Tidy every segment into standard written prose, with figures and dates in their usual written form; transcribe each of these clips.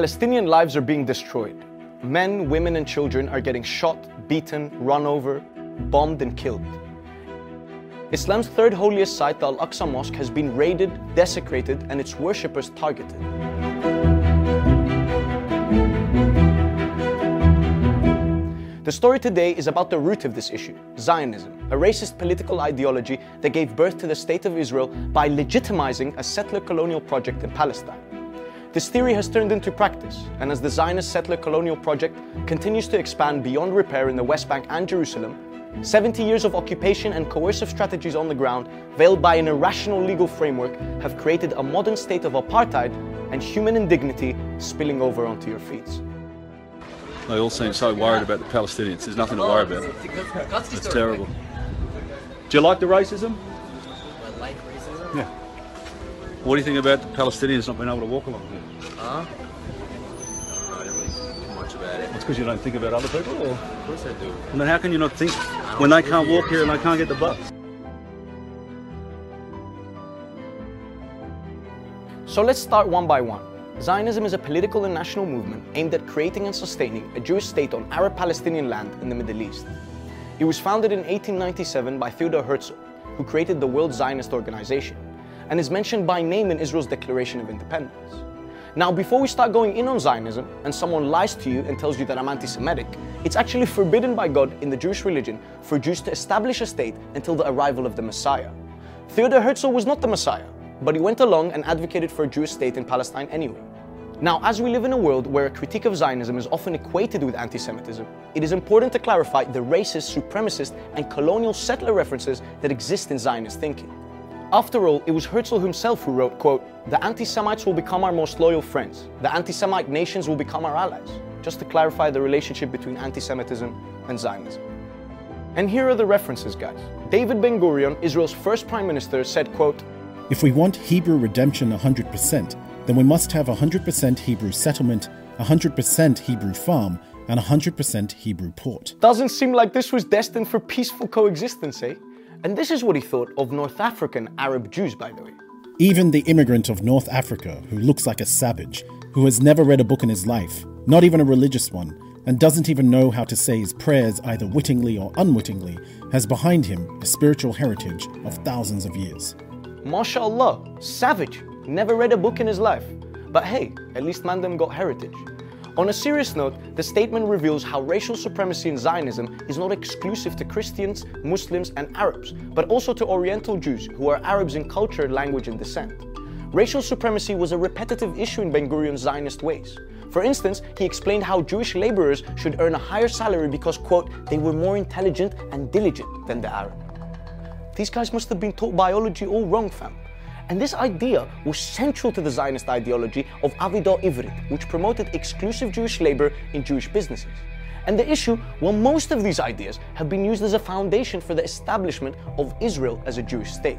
Palestinian lives are being destroyed. Men, women, and children are getting shot, beaten, run over, bombed, and killed. Islam's third holiest site, the Al-Aqsa Mosque, has been raided, desecrated, and its worshippers targeted. The story today is about the root of this issue, Zionism, a racist political ideology that gave birth to the State of Israel by legitimizing a settler colonial project in Palestine. This theory has turned into practice, and as the Zionist settler colonial project continues to expand beyond repair in the West Bank and Jerusalem, 70 years of occupation and coercive strategies on the ground, veiled by an irrational legal framework, have created a modern state of apartheid and human indignity spilling over onto your feet. They all seem so worried about the Palestinians. There's nothing to worry about. It's terrible. Do you like the racism? I like racism. Yeah. What do you think about the Palestinians not being able to walk along here? I don't really think much about it. It's because you don't think about other people? Or? Of course I do. And then how can you not think when they can't walk here and they can't get the bus? So let's start one by one. Zionism is a political and national movement aimed at creating and sustaining a Jewish state on Arab-Palestinian land in the Middle East. It was founded in 1897 by Theodor Herzl, who created the World Zionist Organization, and is mentioned by name in Israel's Declaration of Independence. Now, before we start going in on Zionism and someone lies to you and tells you that I'm anti-Semitic, it's actually forbidden by God in the Jewish religion for Jews to establish a state until the arrival of the Messiah. Theodor Herzl was not the Messiah, but he went along and advocated for a Jewish state in Palestine anyway. Now, as we live in a world where a critique of Zionism is often equated with anti-Semitism, it is important to clarify the racist, supremacist, and colonial settler references that exist in Zionist thinking. After all, it was Herzl himself who wrote, quote, "The anti-Semites will become our most loyal friends. The anti-Semite nations will become our allies," just to clarify the relationship between anti-Semitism and Zionism. And here are the references, guys. David Ben-Gurion, Israel's first prime minister, said, quote, "If we want Hebrew redemption 100%, then we must have 100% Hebrew settlement, 100% Hebrew farm, and 100% Hebrew port." Doesn't seem like this was destined for peaceful coexistence, eh? And this is what he thought of North African Arab Jews, by the way. "Even the immigrant of North Africa who looks like a savage, who has never read a book in his life, not even a religious one, and doesn't even know how to say his prayers either wittingly or unwittingly, has behind him a spiritual heritage of thousands of years." MashaAllah, savage, never read a book in his life. But hey, at least Mandem got heritage. On a serious note, the statement reveals how racial supremacy in Zionism is not exclusive to Christians, Muslims, and Arabs, but also to Oriental Jews, who are Arabs in culture, language, and descent. Racial supremacy was a repetitive issue in Ben-Gurion's Zionist ways. For instance, he explained how Jewish laborers should earn a higher salary because, quote, "they were more intelligent and diligent than the Arab." These guys must have been taught biology all wrong, fam. And this idea was central to the Zionist ideology of Avodah Ivrit, which promoted exclusive Jewish labor in Jewish businesses. And the issue, well, most of these ideas have been used as a foundation for the establishment of Israel as a Jewish state.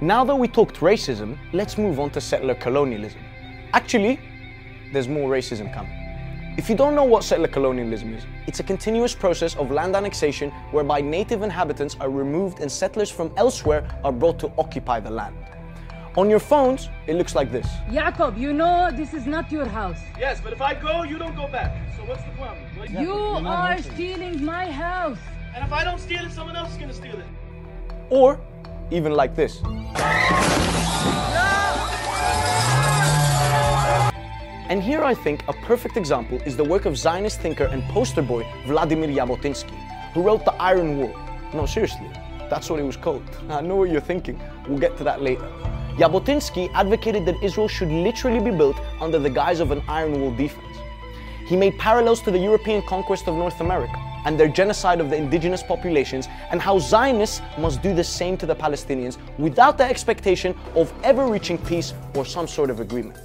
Now that we talked racism, let's move on to settler colonialism. Actually, there's more racism coming. If you don't know what settler colonialism is, it's a continuous process of land annexation whereby native inhabitants are removed and settlers from elsewhere are brought to occupy the land. On your phones, it looks like this. "Jacob, you know this is not your house." "Yes, but if I go, you don't go back. So what's the problem?" "You are stealing my house." "And if I don't steal it, someone else is going to steal it." Or even like this. And here I think a perfect example is the work of Zionist thinker and poster boy Vladimir Jabotinsky, who wrote The Iron Wall. No, seriously, that's what it was called. I know what you're thinking. We'll get to that later. Jabotinsky advocated that Israel should literally be built under the guise of an iron wall defense. He made parallels to the European conquest of North America and their genocide of the indigenous populations, and how Zionists must do the same to the Palestinians without the expectation of ever reaching peace or some sort of agreement.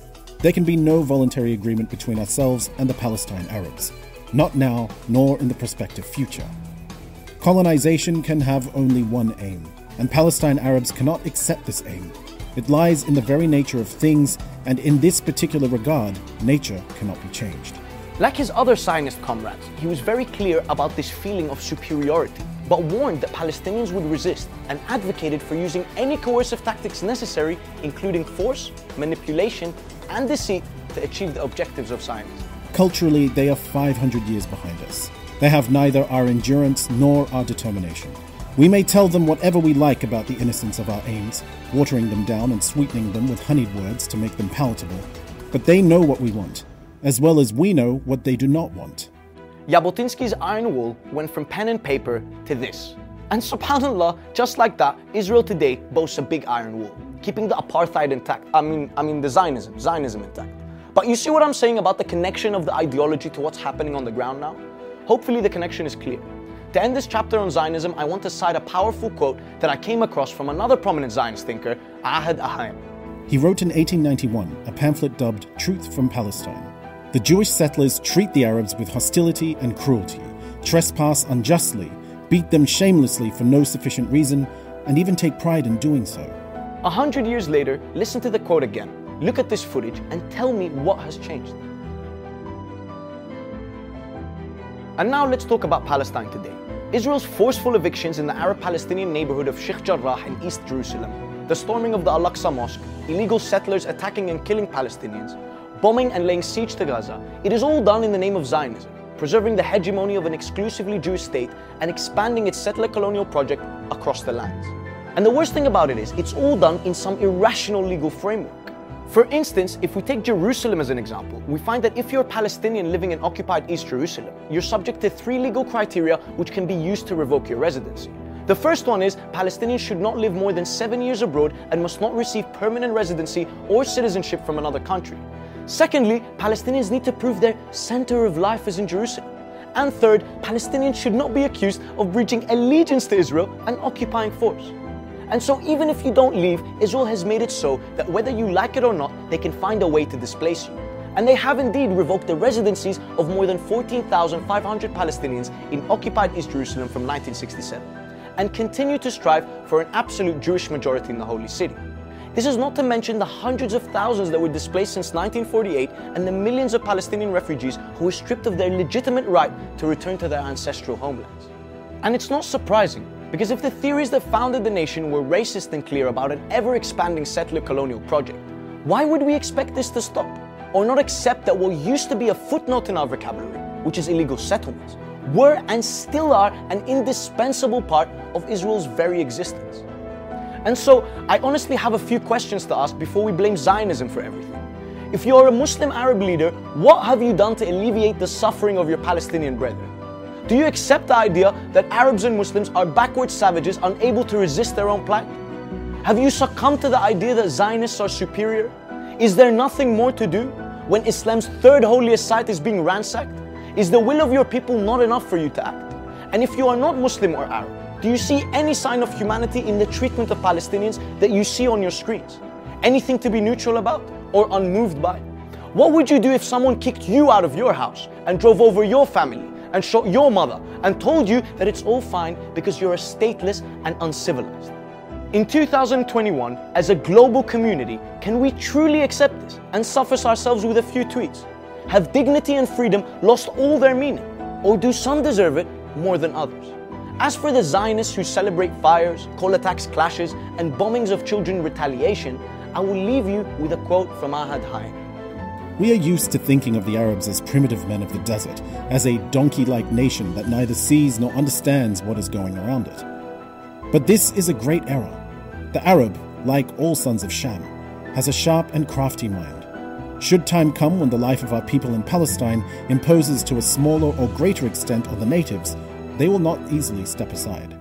"There can be no voluntary agreement between ourselves and the Palestine Arabs, not now, nor in the prospective future. Colonization can have only one aim, and Palestine Arabs cannot accept this aim. It lies in the very nature of things, and in this particular regard, nature cannot be changed." Like his other Zionist comrades, he was very clear about this feeling of superiority, but warned that Palestinians would resist and advocated for using any coercive tactics necessary, including force, manipulation, and deceit to achieve the objectives of science. Culturally, they are 500 years behind us. They have neither our endurance nor our determination. We may tell them whatever we like about the innocence of our aims, watering them down and sweetening them with honeyed words to make them palatable, but they know what we want, as well as we know what they do not want. Jabotinsky's iron wool went from pen and paper to this. And subhanAllah, just like that, Israel today boasts a big iron wool, keeping the apartheid intact, the Zionism intact. But you see what I'm saying about the connection of the ideology to what's happening on the ground now? Hopefully the connection is clear. To end this chapter on Zionism, I want to cite a powerful quote that I came across from another prominent Zionist thinker, Ahad Ha'am. He wrote in 1891 a pamphlet dubbed Truth from Palestine. The Jewish settlers treat the Arabs with hostility and cruelty, trespass unjustly, beat them shamelessly for no sufficient reason, and even take pride in doing so. 100 years later, listen to the quote again. Look at this footage and tell me what has changed. And now let's talk about Palestine today. Israel's forceful evictions in the Arab-Palestinian neighborhood of Sheikh Jarrah in East Jerusalem, the storming of the Al-Aqsa Mosque, illegal settlers attacking and killing Palestinians, bombing and laying siege to Gaza, it is all done in the name of Zionism, preserving the hegemony of an exclusively Jewish state and expanding its settler-colonial project across the lands. And the worst thing about it is, it's all done in some irrational legal framework. For instance, if we take Jerusalem as an example, we find that if you're a Palestinian living in occupied East Jerusalem, you're subject to 3 legal criteria which can be used to revoke your residency. The first one is Palestinians should not live more than 7 years abroad and must not receive permanent residency or citizenship from another country. Secondly, Palestinians need to prove their center of life is in Jerusalem. And third, Palestinians should not be accused of breaching allegiance to Israel and occupying force. And so even if you don't leave, Israel has made it so that whether you like it or not, they can find a way to displace you. And they have indeed revoked the residencies of more than 14,500 Palestinians in occupied East Jerusalem from 1967, and continue to strive for an absolute Jewish majority in the Holy City. This is not to mention the hundreds of thousands that were displaced since 1948 and the millions of Palestinian refugees who were stripped of their legitimate right to return to their ancestral homelands. And it's not surprising, because if the theories that founded the nation were racist and clear about an ever-expanding settler-colonial project, why would we expect this to stop? Or not accept that what used to be a footnote in our vocabulary, which is illegal settlements, were and still are an indispensable part of Israel's very existence? And so, I honestly have a few questions to ask before we blame Zionism for everything. If you are a Muslim Arab leader, what have you done to alleviate the suffering of your Palestinian brethren? Do you accept the idea that Arabs and Muslims are backward savages unable to resist their own plight? Have you succumbed to the idea that Zionists are superior? Is there nothing more to do when Islam's third holiest site is being ransacked? Is the will of your people not enough for you to act? And if you are not Muslim or Arab, do you see any sign of humanity in the treatment of Palestinians that you see on your screens? Anything to be neutral about or unmoved by? What would you do if someone kicked you out of your house and drove over your family and shot your mother and told you that it's all fine because you're a stateless and uncivilized? In 2021, as a global community, can we truly accept this and suffice ourselves with a few tweets? Have dignity and freedom lost all their meaning? Or do some deserve it more than others? As for the Zionists who celebrate fires, call attacks clashes, and bombings of children retaliation, I will leave you with a quote from Ahad Ha'am. We are used to thinking of the Arabs as primitive men of the desert, as a donkey-like nation that neither sees nor understands what is going around it. But this is a great error. The Arab, like all sons of Shem, has a sharp and crafty mind. Should time come when the life of our people in Palestine imposes to a smaller or greater extent on the natives, they will not easily step aside.